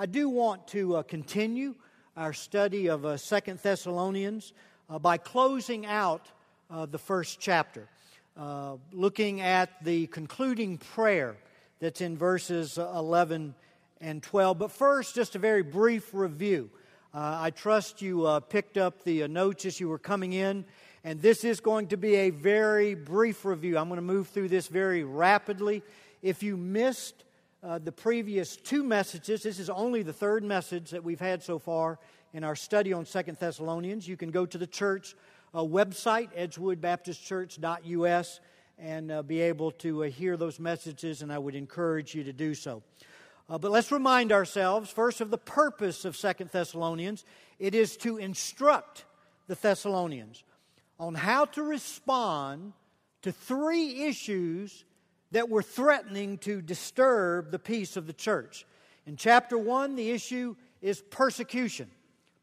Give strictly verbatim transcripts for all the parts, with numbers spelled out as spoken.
I do want to uh, continue our study of uh, Second Thessalonians uh, by closing out uh, the first chapter, uh, looking at the concluding prayer that's in verses eleven and twelve. But first, just a very brief review. Uh, I trust you uh, picked up the uh, notes as you were coming in, and this is going to be a very brief review. I'm going to move through this very rapidly. If you missed uh, the previous two messages, this is only the third message that we've had so far in our study on Second Thessalonians. You can go to the church uh, website, edgewood baptist church dot u s, and uh, be able to uh, hear those messages, and I would encourage you to do so. Uh, but let's remind ourselves, first, of the purpose of Second Thessalonians. It is to instruct the Thessalonians on how to respond to three issues that were threatening to disturb the peace of the church. In chapter one, the issue is persecution.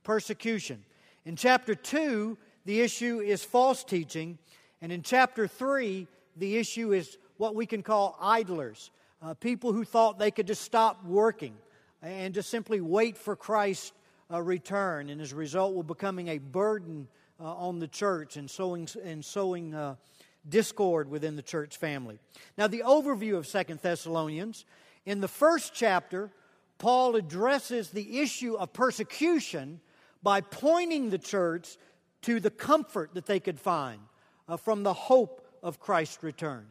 Persecution. In chapter two, the issue is false teaching. And in chapter three, the issue is what we can call idlers. Uh, people who thought they could just stop working and just simply wait for Christ's uh, return, and as a result were becoming a burden uh, on the church and sowing, and sowing uh, discord within the church family. Now, the overview of Second Thessalonians. In the first chapter, Paul addresses the issue of persecution by pointing the church to the comfort that they could find uh, from the hope of Christ's return.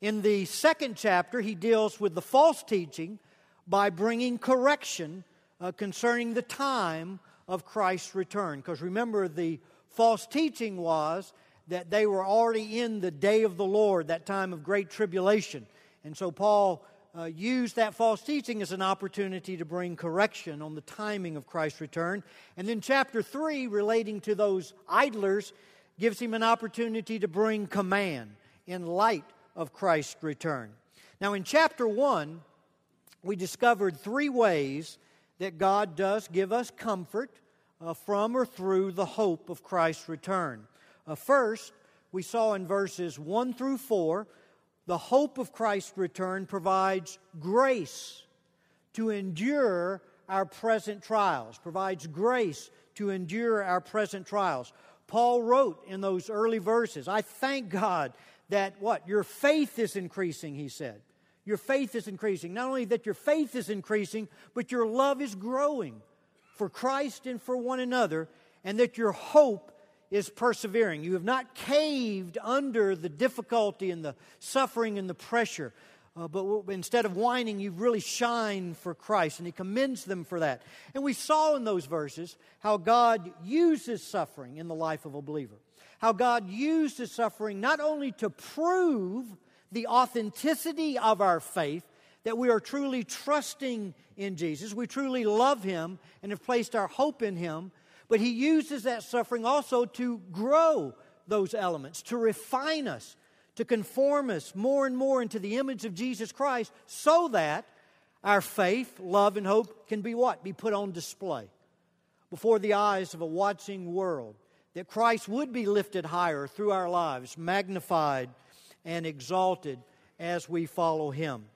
In the second chapter, he deals with the false teaching by bringing correction uh, concerning the time of Christ's return. Because remember, the false teaching was that they were already in the day of the Lord, that time of great tribulation. And so Paul uh, used that false teaching as an opportunity to bring correction on the timing of Christ's return. And then chapter three, relating to those idlers, gives him an opportunity to bring command in light of Christ's return. Now, in chapter one, we discovered three ways that God does give us comfort uh, from or through the hope of Christ's return. Uh, first, we saw in verses one through four, the hope of Christ's return provides grace to endure our present trials, provides grace to endure our present trials. Paul wrote in those early verses, I thank God that what? Your faith is increasing, he said. Your faith is increasing. Not only that your faith is increasing, but your love is growing for Christ and for one another, and that your hope is persevering. You have not caved under the difficulty and the suffering and the pressure, uh, but instead of whining, you've really shined for Christ, and he commends them for that. And we saw in those verses how God uses suffering in the life of a believer. How God used His suffering not only to prove the authenticity of our faith, that we are truly trusting in Jesus, we truly love Him and have placed our hope in Him, but He uses that suffering also to grow those elements, to refine us, to conform us more and more into the image of Jesus Christ, so that our faith, love, and hope can be what? Be put on display before the eyes of a watching world, that Christ would be lifted higher through our lives, magnified and exalted as we follow Him.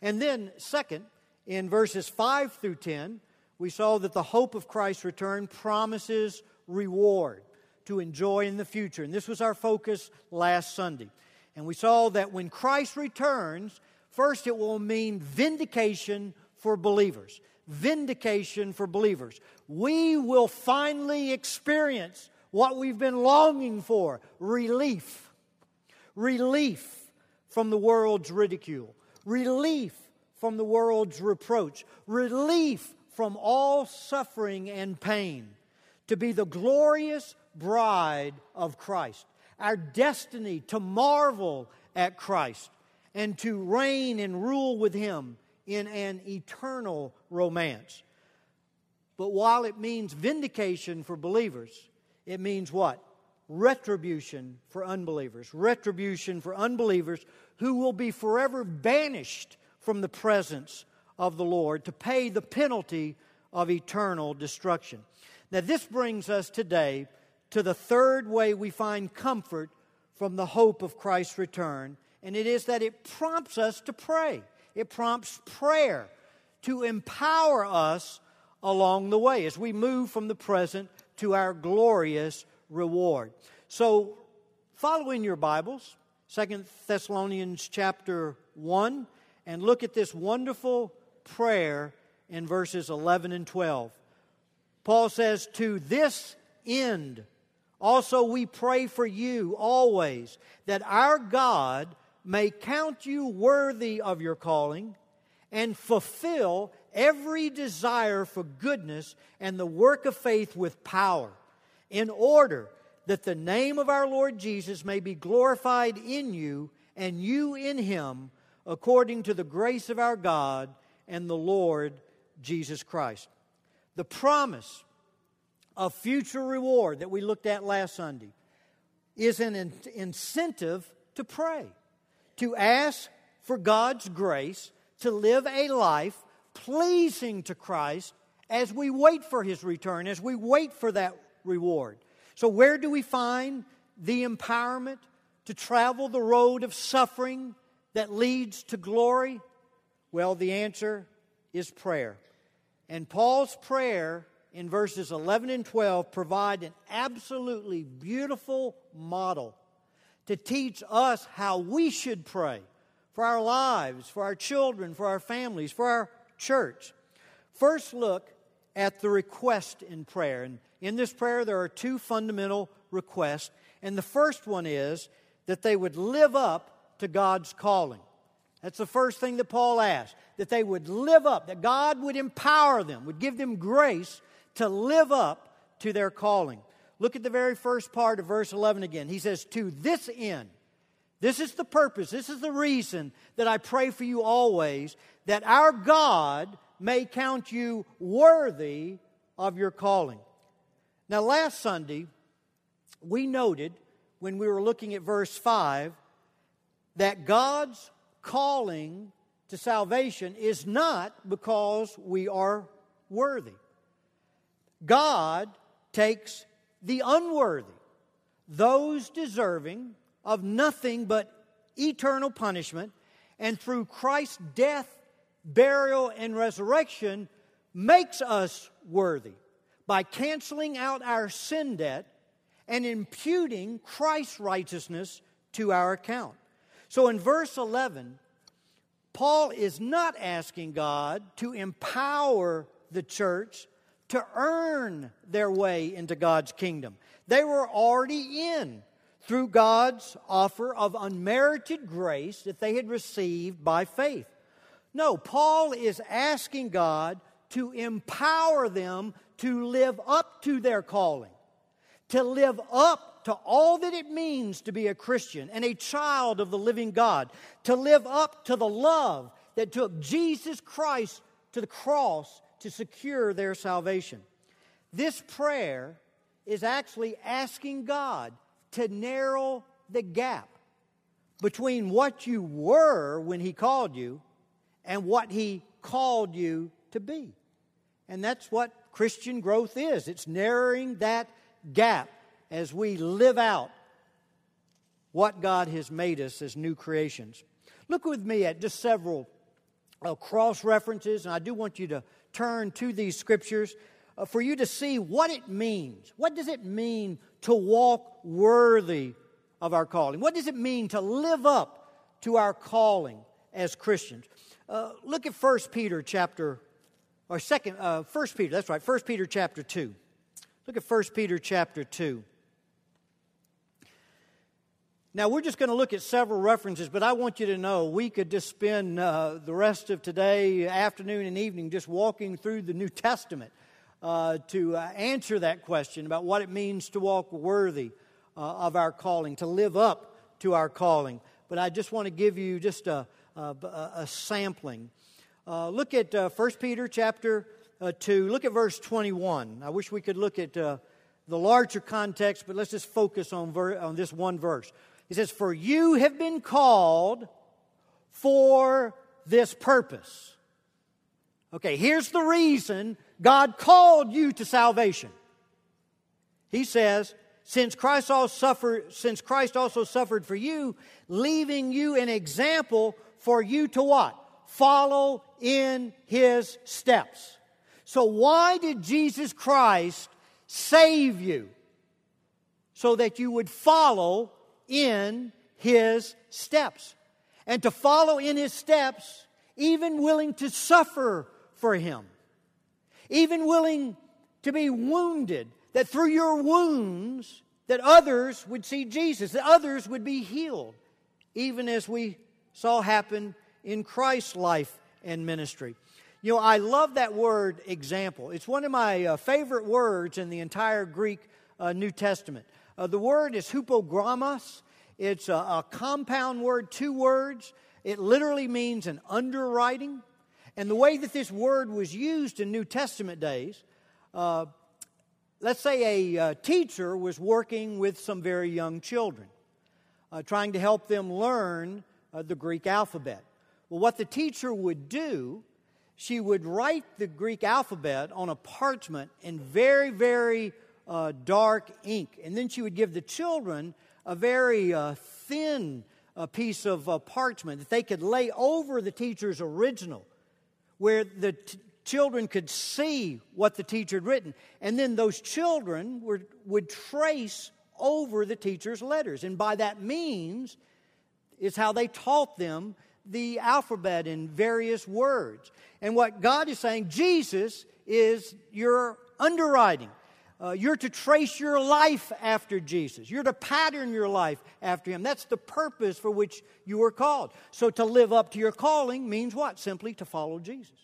And then, second, in verses five through ten, we saw that the hope of Christ's return promises reward to enjoy in the future. And this was our focus last Sunday. And we saw that when Christ returns, first it will mean vindication for believers. Vindication for believers. We will finally experience what we've been longing for, relief. Relief from the world's ridicule. Relief from the world's reproach. Relief from all suffering and pain. To be the glorious bride of Christ. Our destiny to marvel at Christ and to reign and rule with Him in an eternal romance. But while it means vindication for believers, it means what? Retribution for unbelievers. Retribution for unbelievers who will be forever banished from the presence of the Lord to pay the penalty of eternal destruction. Now, this brings us today to the third way we find comfort from the hope of Christ's return, and it is that it prompts us to pray. It prompts prayer to empower us along the way as we move from the present to our glorious reward. So, follow in your Bibles, Second Thessalonians chapter one, and look at this wonderful prayer in verses eleven and twelve. Paul says, "To this end, also we pray for you always, that our God may count you worthy of your calling and fulfill every desire for goodness and the work of faith with power, in order that the name of our Lord Jesus may be glorified in you and you in Him, according to the grace of our God and the Lord Jesus Christ." The promise of future reward that we looked at last Sunday is an in- incentive to pray, to ask for God's grace to live a life pleasing to Christ as we wait for His return, as we wait for that reward. So where do we find the empowerment to travel the road of suffering that leads to glory? Well, the answer is prayer. And Paul's prayer in verses eleven and twelve provide an absolutely beautiful model to teach us how we should pray for our lives, for our children, for our families, for our church. First, look at the request in prayer. And in this prayer, there are two fundamental requests. And the first one is that they would live up to God's calling. That's the first thing that Paul asked, that they would live up, that God would empower them, would give them grace to live up to their calling. Look at the very first part of verse eleven again. He says, "To this end," this is the purpose, this is the reason that I pray for you always, that our God may count you worthy of your calling. Now, last Sunday, we noted when we were looking at verse five that God's calling to salvation is not because we are worthy. God takes the unworthy, those deserving of nothing but eternal punishment, and through Christ's death, burial, and resurrection, makes us worthy by canceling out our sin debt and imputing Christ's righteousness to our account. So in verse eleven, Paul is not asking God to empower the church to earn their way into God's kingdom. They were already in through God's offer of unmerited grace that they had received by faith. No, Paul is asking God to empower them to live up to their calling, to live up to all that it means to be a Christian and a child of the living God, to live up to the love that took Jesus Christ to the cross to secure their salvation. This prayer is actually asking God to narrow the gap between what you were when He called you and what He called you to be. And that's what Christian growth is. It's narrowing that gap as we live out what God has made us as new creations. Look with me at just several uh, cross-references, and I do want you to turn to these scriptures uh, for you to see what it means. What does it mean to walk worthy of our calling? What does it mean to live up to our calling as Christians? Uh, look at First Peter chapter, or second, uh, First Peter, that's right, First Peter chapter two. Look at First Peter chapter two. Now, we're just going to look at several references, but I want you to know we could just spend uh, the rest of today, afternoon and evening, just walking through the New Testament uh, to uh, answer that question about what it means to walk worthy uh, of our calling, to live up to our calling. But I just want to give you just a, a, a sampling. Uh, look at uh, First Peter chapter uh, two. Look at verse twenty-one. I wish we could look at uh, the larger context, but let's just focus on ver- on this one verse. He says, "For you have been called for this purpose." Okay, here's the reason God called you to salvation. He says, "Since Christ also suffered, since Christ also suffered for you, leaving you an example for you to what? follow in His steps. So why did Jesus Christ save you? So that you would follow in His steps. And to follow in His steps, even willing to suffer for Him. Even willing to be wounded, that through your wounds, that others would see Jesus, that others would be healed. Even as we saw happen in Christ's life and ministry. You know, I love that word example. It's one of my uh, favorite words in the entire Greek uh, New Testament. Uh, the word is hupogrammas. It's a, a compound word, two words. It literally means an underwriting. And the way that this word was used in New Testament days, uh, let's say a uh, teacher was working with some very young children, uh, trying to help them learn uh, the Greek alphabet. Well, what the teacher would do, she would write the Greek alphabet on a parchment in very, very uh, dark ink. And then she would give the children a very uh, thin uh, piece of uh, parchment that they could lay over the teacher's original, where the t- children could see what the teacher had written. And then those children were, would trace over the teacher's letters. And by that means is how they taught them the alphabet in various words. And what God is saying, Jesus is your underwriting. Uh, you're to trace your life after Jesus. You're to pattern your life after Him. That's the purpose for which you were called. So to live up to your calling means what? Simply to follow Jesus.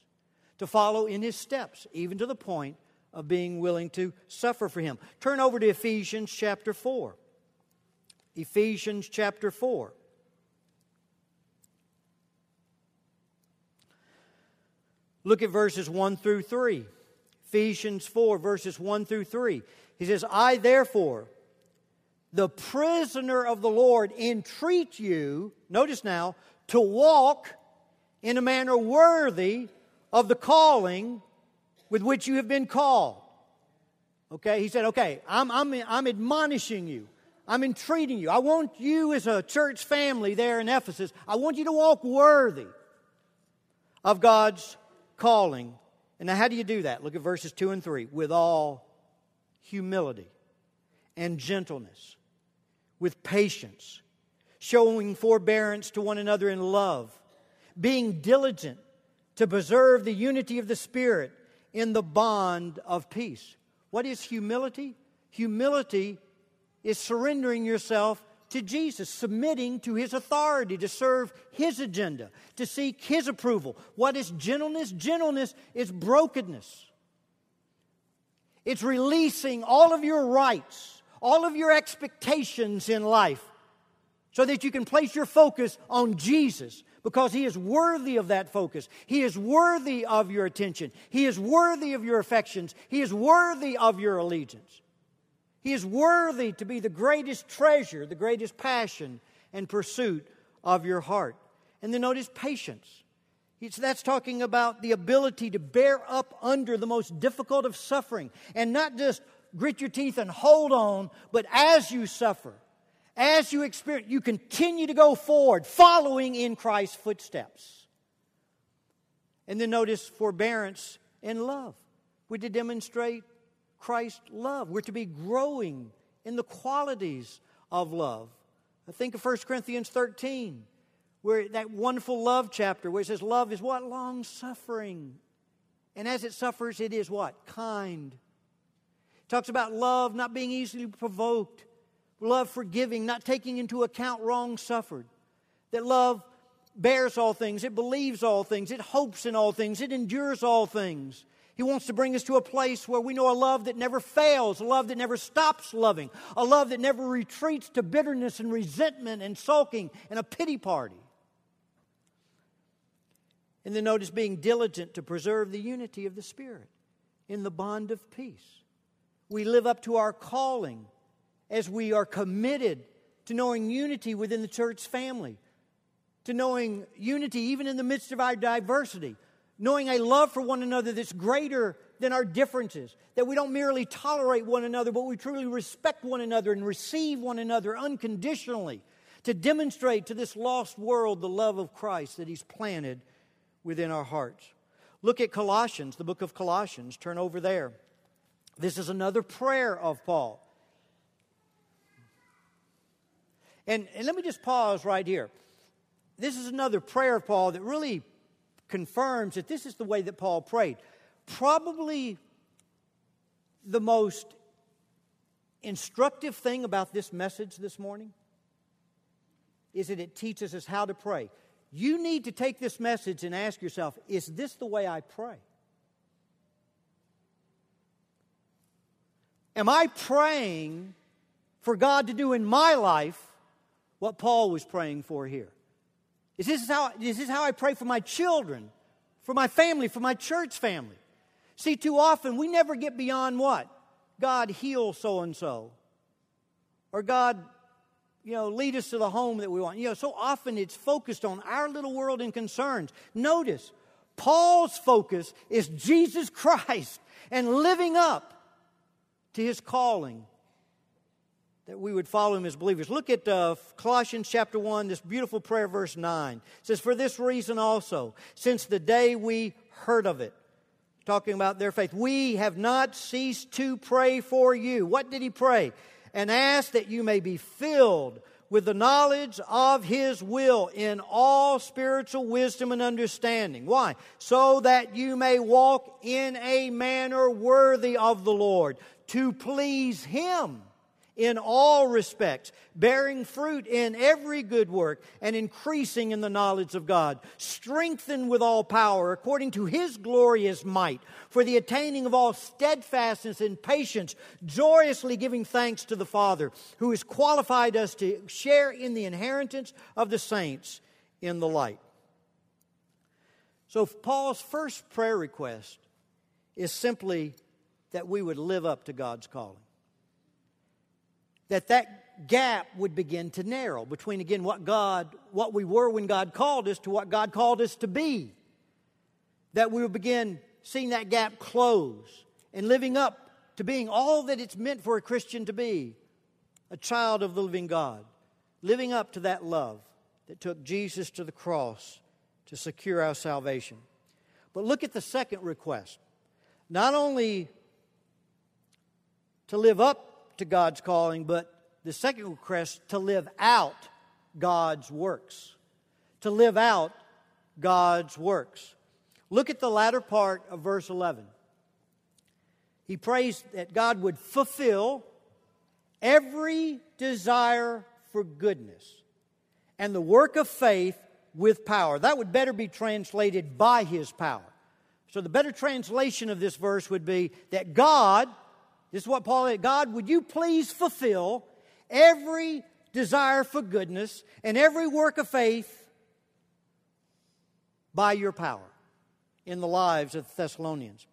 To follow in His steps, even to the point of being willing to suffer for Him. Turn over to Ephesians chapter four. Ephesians chapter four. Look at verses one through three. Ephesians four, verses one through three. He says, I therefore, the prisoner of the Lord, entreat you, notice now, to walk in a manner worthy of the calling with which you have been called. Okay, he said, okay, I'm, I'm, I'm admonishing you. I'm entreating you. I want you as a church family there in Ephesus, I want you to walk worthy of God's calling. And now how do you do that? Look at verses two and three. With all humility and gentleness, with patience, showing forbearance to one another in love, being diligent to preserve the unity of the Spirit in the bond of peace. What is humility? Humility is surrendering yourself to Jesus, submitting to His authority, to serve His agenda, to seek His approval. What is gentleness? Gentleness is brokenness. It's releasing all of your rights, all of your expectations in life, so that you can place your focus on Jesus, because He is worthy of that focus. He is worthy of your attention. He is worthy of your affections. He is worthy of your allegiance. He is worthy to be the greatest treasure, the greatest passion and pursuit of your heart. And then notice patience. So that's talking about the ability to bear up under the most difficult of suffering. And not just grit your teeth and hold on, but as you suffer, as you experience, you continue to go forward, following in Christ's footsteps. And then notice forbearance and love. We're to demonstrate Christ's love. We're to be growing in the qualities of love. I think of First Corinthians thirteen, where that wonderful love chapter where it says love is what? Long-suffering. And as it suffers, it is what? Kind. It talks about love not being easily provoked, love forgiving, not taking into account wrong suffered, that love bears all things, it believes all things, it hopes in all things, it endures all things. He wants to bring us to a place where we know a love that never fails, a love that never stops loving, a love that never retreats to bitterness and resentment and sulking and a pity party. And then notice being diligent to preserve the unity of the Spirit in the bond of peace. We live up to our calling as we are committed to knowing unity within the church family, to knowing unity even in the midst of our diversity, knowing a love for one another that's greater than our differences, that we don't merely tolerate one another, but we truly respect one another and receive one another unconditionally to demonstrate to this lost world the love of Christ that He's planted within our hearts. Look at Colossians, the book of Colossians. Turn over there. This is another prayer of Paul. And, and let me just pause right here. This is another prayer of Paul that really confirms that this is the way that Paul prayed. Probably the most instructive thing about this message this morning is that it teaches us how to pray. You need to take this message and ask yourself, is this the way I pray? Am I praying for God to do in my life what Paul was praying for here? Is this how, is this how I pray for my children, for my family, for my church family? See, too often we never get beyond what? God, heal so-and-so. Or God, you know, lead us to the home that we want. You know, so often it's focused on our little world and concerns. Notice, Paul's focus is Jesus Christ and living up to his calling, that we would follow him as believers. Look at uh, Colossians chapter one, this beautiful prayer, verse nine. It says, "For this reason also, since the day we heard of it," talking about their faith, "we have not ceased to pray for you." What did he pray? "And ask that you may be filled with the knowledge of his will in all spiritual wisdom and understanding." Why? "So that you may walk in a manner worthy of the Lord, to please him in all respects, bearing fruit in every good work and increasing in the knowledge of God, strengthened with all power according to his glorious might, for the attaining of all steadfastness and patience, joyously giving thanks to the Father, who has qualified us to share in the inheritance of the saints in the light." So Paul's first prayer request is simply that we would live up to God's calling. That that gap would begin to narrow between, again, what God, what we were when God called us to what God called us to be. That we would begin seeing that gap close and living up to being all that it's meant for a Christian to be, a child of the living God, living up to that love that took Jesus to the cross to secure our salvation. But look at the second request. Not only to live up to God's calling, but the second request, to live out God's works. To live out God's works. Look at the latter part of verse eleven. He prays that God would fulfill every desire for goodness and the work of faith with power. That would better be translated by his power. So the better translation of this verse would be that God, this is what Paul said, "God, would you please fulfill every desire for goodness and every work of faith by your power in the lives of the Thessalonians."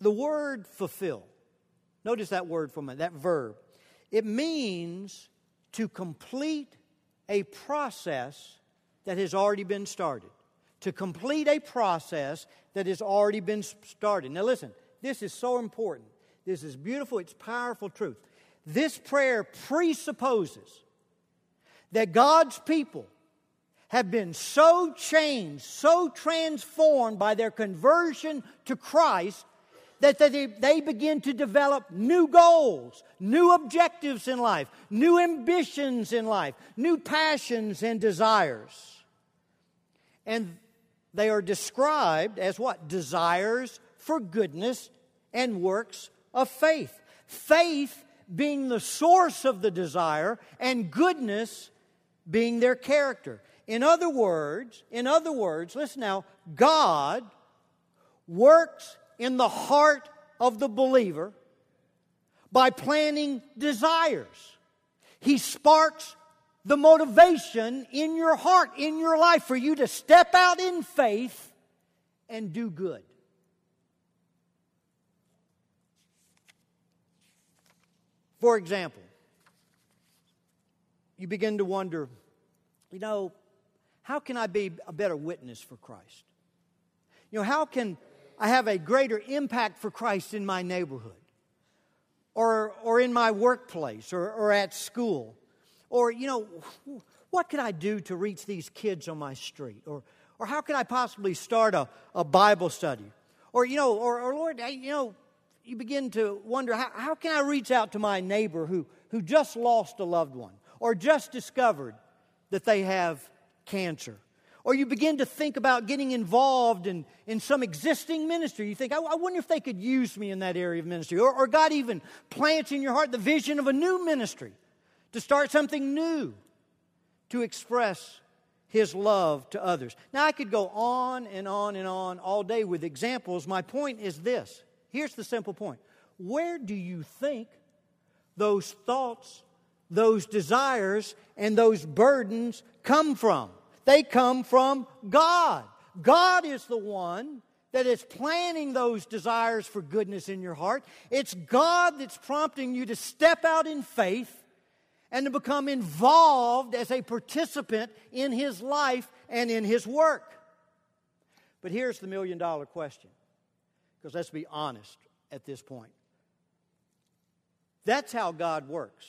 The word "fulfill," notice that word for a minute, that verb. It means to complete a process that has already been started. To complete a process that has already been started. Now listen. This is so important. This is beautiful. It's powerful truth. This prayer presupposes that God's people have been so changed, so transformed by their conversion to Christ that they, they begin to develop new goals, new objectives in life, new ambitions in life, new passions and desires. And they are described as what? Desires for goodness and works of faith. Faith being the source of the desire and goodness being their character. In other words, in other words, listen now, God works in the heart of the believer by planting desires. He sparks the motivation in your heart, in your life, for you to step out in faith and do good. For example, you begin to wonder, you know, how can I be a better witness for Christ? You know, how can I have a greater impact for Christ in my neighborhood? Or, or in my workplace, or, or at school? Or, you know, what could I do to reach these kids on my street? Or, Or how can I possibly start a, a Bible study? Or, you know, or, or Lord, I, you know, you begin to wonder, how, how can I reach out to my neighbor who, who just lost a loved one or just discovered that they have cancer? Or you begin to think about getting involved in, in some existing ministry. You think, I, I wonder if they could use me in that area of ministry. Or, or God even plants in your heart the vision of a new ministry, to start something new, to express His love to others. Now, I could go on and on and on all day with examples. My point is this. Here's the simple point. Where do you think those thoughts, those desires, and those burdens come from? They come from God. God is the one that is planting those desires for goodness in your heart. It's God that's prompting you to step out in faith and to become involved as a participant in His life and in His work. But here's the million-dollar question, because let's be honest at this point. That's how God works.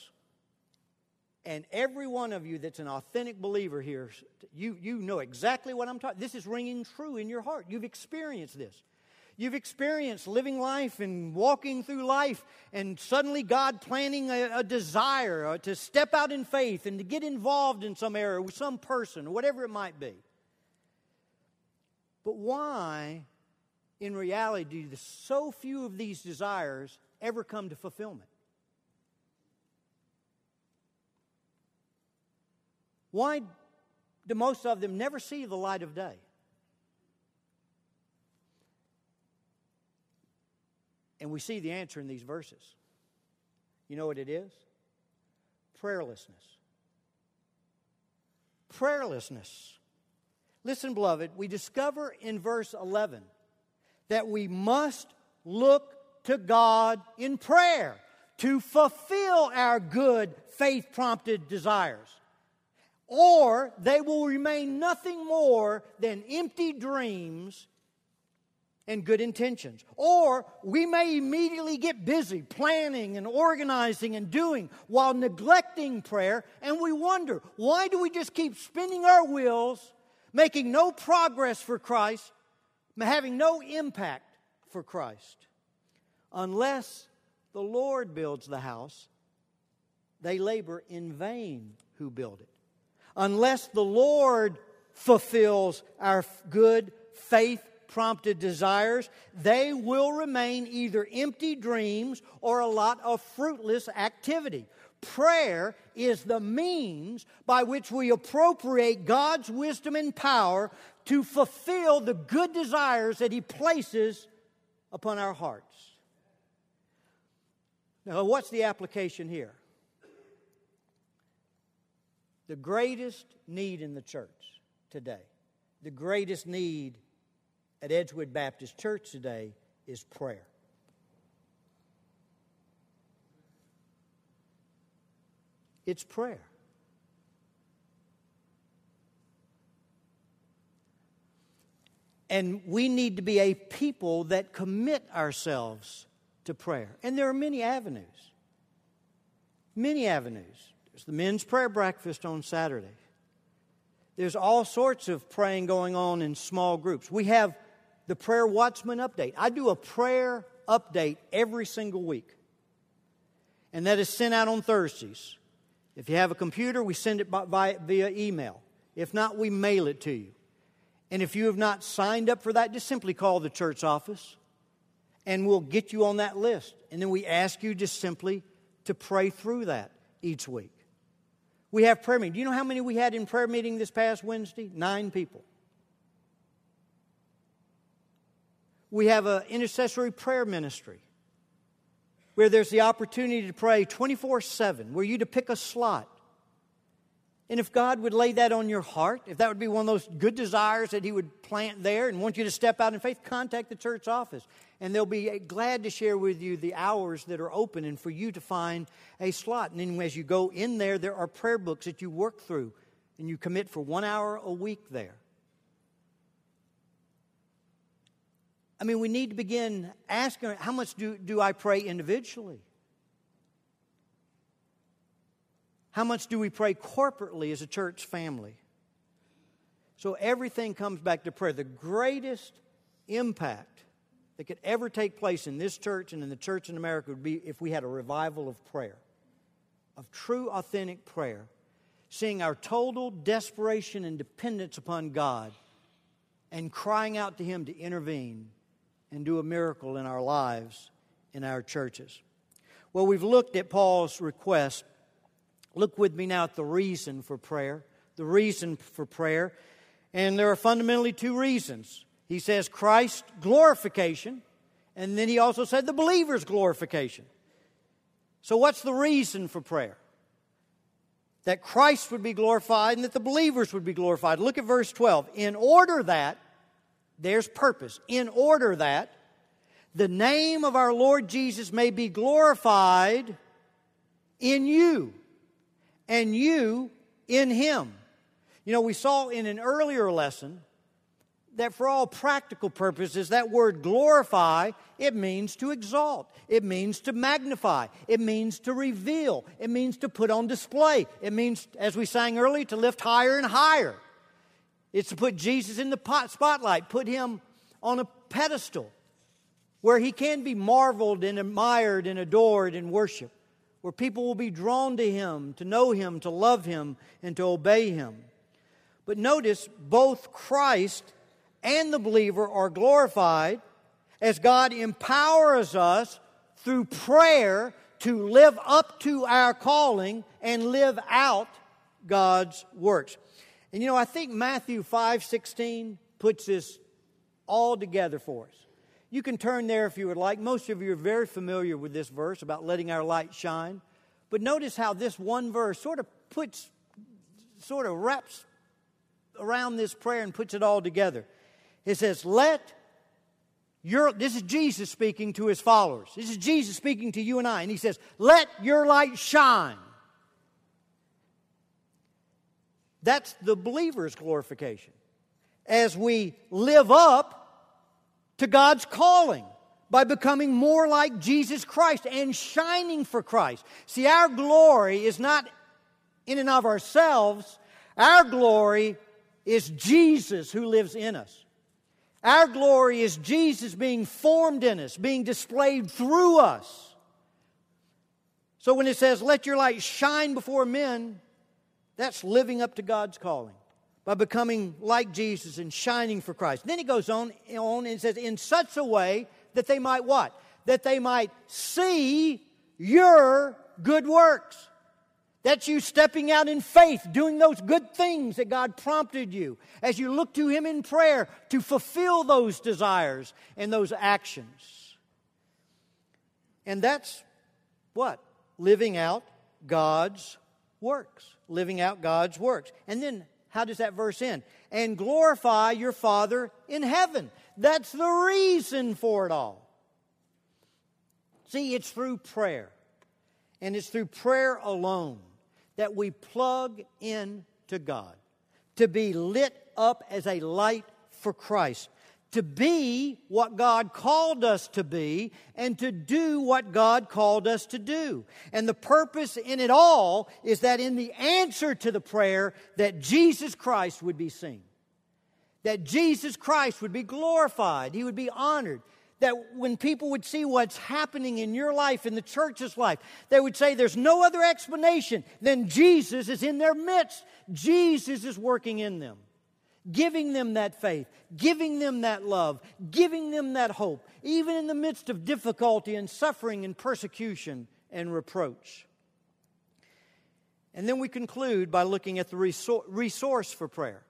And every one of you that's an authentic believer here, you, you know exactly what I'm talking. This is ringing true in your heart. You've experienced this. You've experienced living life and walking through life and suddenly God planting a, a desire to step out in faith and to get involved in some area with some person or whatever it might be. But why, in reality, do so few of these desires ever come to fulfillment? Why do most of them never see the light of day? And we see the answer in these verses. You know what it is? Prayerlessness. Prayerlessness. Listen, beloved, we discover in verse eleven that we must look to God in prayer to fulfill our good, faith-prompted desires, or they will remain nothing more than empty dreams and good intentions. Or we may immediately get busy planning and organizing and doing while neglecting prayer, and we wonder, why do we just keep spinning our wheels, making no progress for Christ, having no impact for Christ? Unless the Lord builds the house, they labor in vain who build it. Unless the Lord fulfills our good, faith-prompted desires, they will remain either empty dreams or a lot of fruitless activity. Prayer is the means by which we appropriate God's wisdom and power to fulfill the good desires that He places upon our hearts. Now, what's the application here? The greatest need in the church today, the greatest need at Edgewood Baptist Church today is prayer. It's prayer. And we need to be a people that commit ourselves to prayer. And there are many avenues, many avenues. There's the men's prayer breakfast on Saturday. There's all sorts of praying going on in small groups. We have the prayer watchman update. I do a prayer update every single week, and that is sent out on Thursdays. If you have a computer, we send it by, by, via email. If not, we mail it to you. And if you have not signed up for that, just simply call the church office, and we'll get you on that list. And then we ask you just simply to pray through that each week. We have prayer meeting. Do you know how many we had in prayer meeting this past Wednesday? Nine people. We have an intercessory prayer ministry where there's the opportunity to pray twenty-four seven, where you to pick a slot. And if God would lay that on your heart, if that would be one of those good desires that He would plant there and want you to step out in faith, contact the church office, and they'll be glad to share with you the hours that are open and for you to find a slot. And then as you go in there, there are prayer books that you work through, and you commit for one hour a week there. I mean, we need to begin asking, how much do, do I pray individually? How much do we pray corporately as a church family? So everything comes back to prayer. The greatest impact that could ever take place in this church and in the church in America would be if we had a revival of prayer, of true, authentic prayer, seeing our total desperation and dependence upon God and crying out to Him to intervene and do a miracle in our lives, in our churches. Well, we've looked at Paul's request. Look with me now at the reason for prayer. The reason for prayer. And there are fundamentally two reasons. He says Christ's glorification, and then he also said the believer's glorification. So what's the reason for prayer? That Christ would be glorified and that the believers would be glorified. Look at verse twelve. In order that, there's purpose. In order that the name of our Lord Jesus may be glorified in you, and you in Him. You know, we saw in an earlier lesson that for all practical purposes, that word glorify, it means to exalt. It means to magnify. It means to reveal. It means to put on display. It means, as we sang earlier, to lift higher and higher. It's to put Jesus in the spotlight, put Him on a pedestal where He can be marveled and admired and adored and worshiped, where people will be drawn to Him, to know Him, to love Him, and to obey Him. But notice, both Christ and the believer are glorified as God empowers us through prayer to live up to our calling and live out God's works. And you know, I think Matthew five sixteen puts this all together for us. You can turn there if you would like. Most of you are very familiar with this verse about letting our light shine. But notice how this one verse sort of puts, sort of wraps around this prayer and puts it all together. It says, let your, this is Jesus speaking to His followers. This is Jesus speaking to you and I. And He says, let your light shine. That's the believer's glorification. As we live up to God's calling by becoming more like Jesus Christ and shining for Christ. See, our glory is not in and of ourselves. Our glory is Jesus who lives in us. Our glory is Jesus being formed in us, being displayed through us. So when it says, let your light shine before men, that's living up to God's calling by becoming like Jesus and shining for Christ. Then he goes on, on and says, in such a way that they might what? That they might see your good works. That's you stepping out in faith, doing those good things that God prompted you, as you look to Him in prayer to fulfill those desires and those actions. And that's what? Living out God's works. Living out God's works. And then, how does that verse end? And glorify your Father in heaven. That's the reason for it all. See, it's through prayer. And it's through prayer alone that we plug in to God. To be lit up as a light for Christ. To be what God called us to be. And to do what God called us to do. And the purpose in it all is that in the answer to the prayer, that Jesus Christ would be seen. That Jesus Christ would be glorified. He would be honored. That when people would see what's happening in your life, in the church's life, they would say there's no other explanation than Jesus is in their midst. Jesus is working in them, giving them that faith, giving them that love, giving them that hope, even in the midst of difficulty and suffering and persecution and reproach. And then we conclude by looking at the resource for prayer.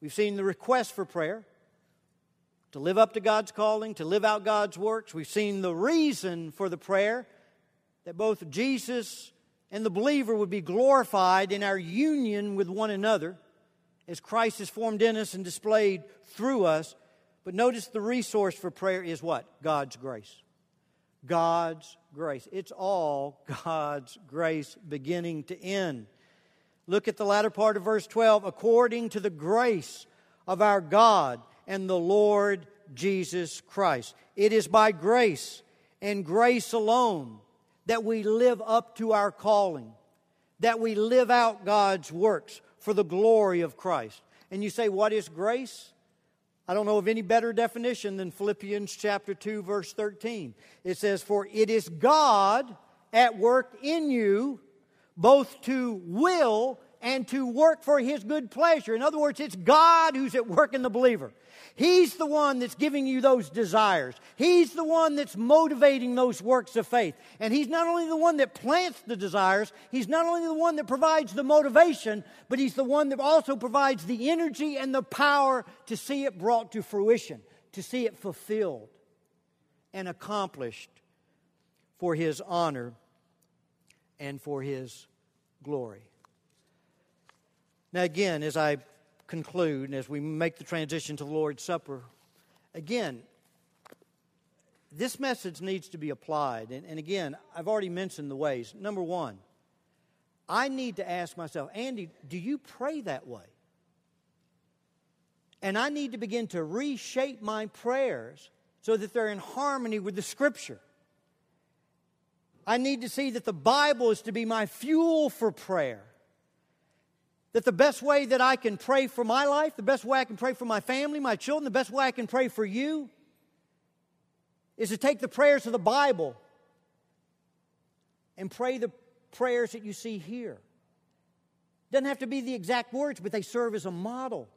We've seen the request for prayer. To live up to God's calling, to live out God's works. We've seen the reason for the prayer, that both Jesus and the believer would be glorified in our union with one another as Christ is formed in us and displayed through us. But notice the resource for prayer is what? God's grace. God's grace. It's all God's grace beginning to end. Look at the latter part of verse twelve. According to the grace of our God and the Lord Jesus Christ. It is by grace and grace alone that we live up to our calling, that we live out God's works for the glory of Christ. And you say, what is grace? I don't know of any better definition than Philippians chapter two, verse thirteen. It says, for it is God at work in you, both to will and to work for His good pleasure. In other words, it's God who's at work in the believer. He's the one that's giving you those desires. He's the one that's motivating those works of faith. And He's not only the one that plants the desires, He's not only the one that provides the motivation, but He's the one that also provides the energy and the power to see it brought to fruition, to see it fulfilled and accomplished for His honor and for His glory. Now again, as I conclude, and as we make the transition to the Lord's Supper, again, this message needs to be applied. And, and again, I've already mentioned the ways. Number one, I need to ask myself, Andy, do you pray that way? And I need to begin to reshape my prayers so that they're in harmony with the Scripture. I need to see that the Bible is to be my fuel for prayer. That the best way that I can pray for my life, the best way I can pray for my family, my children, the best way I can pray for you is to take the prayers of the Bible and pray the prayers that you see here. Doesn't have to be the exact words, but they serve as a model.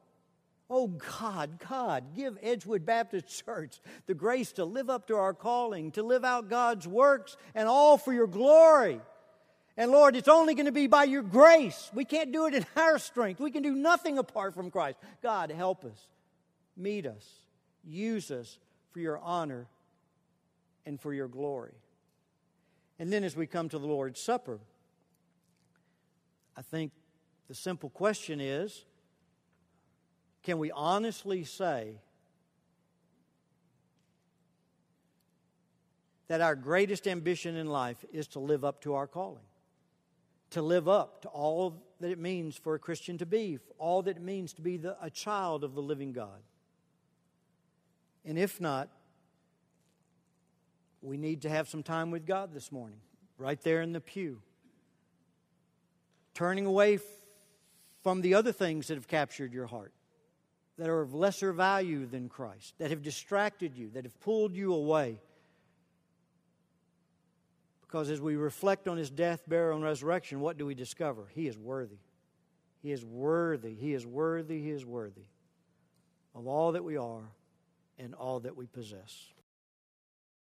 Oh God, God, give Edgewood Baptist Church the grace to live up to our calling, to live out God's works, and all for your glory. And Lord, it's only going to be by your grace. We can't do it in our strength. We can do nothing apart from Christ. God, help us, meet us, use us for your honor and for your glory. And then as we come to the Lord's Supper, I think the simple question is, can we honestly say that our greatest ambition in life is to live up to our calling? To live up to all that it means for a Christian to be, all that it means to be the, a child of the living God. And if not, we need to have some time with God this morning, right there in the pew. Turning away f- from the other things that have captured your heart, that are of lesser value than Christ, that have distracted you, that have pulled you away. Because as we reflect on His death, burial, and resurrection, what do we discover? He is worthy. He is worthy. He is worthy. He is worthy of all that we are and all that we possess.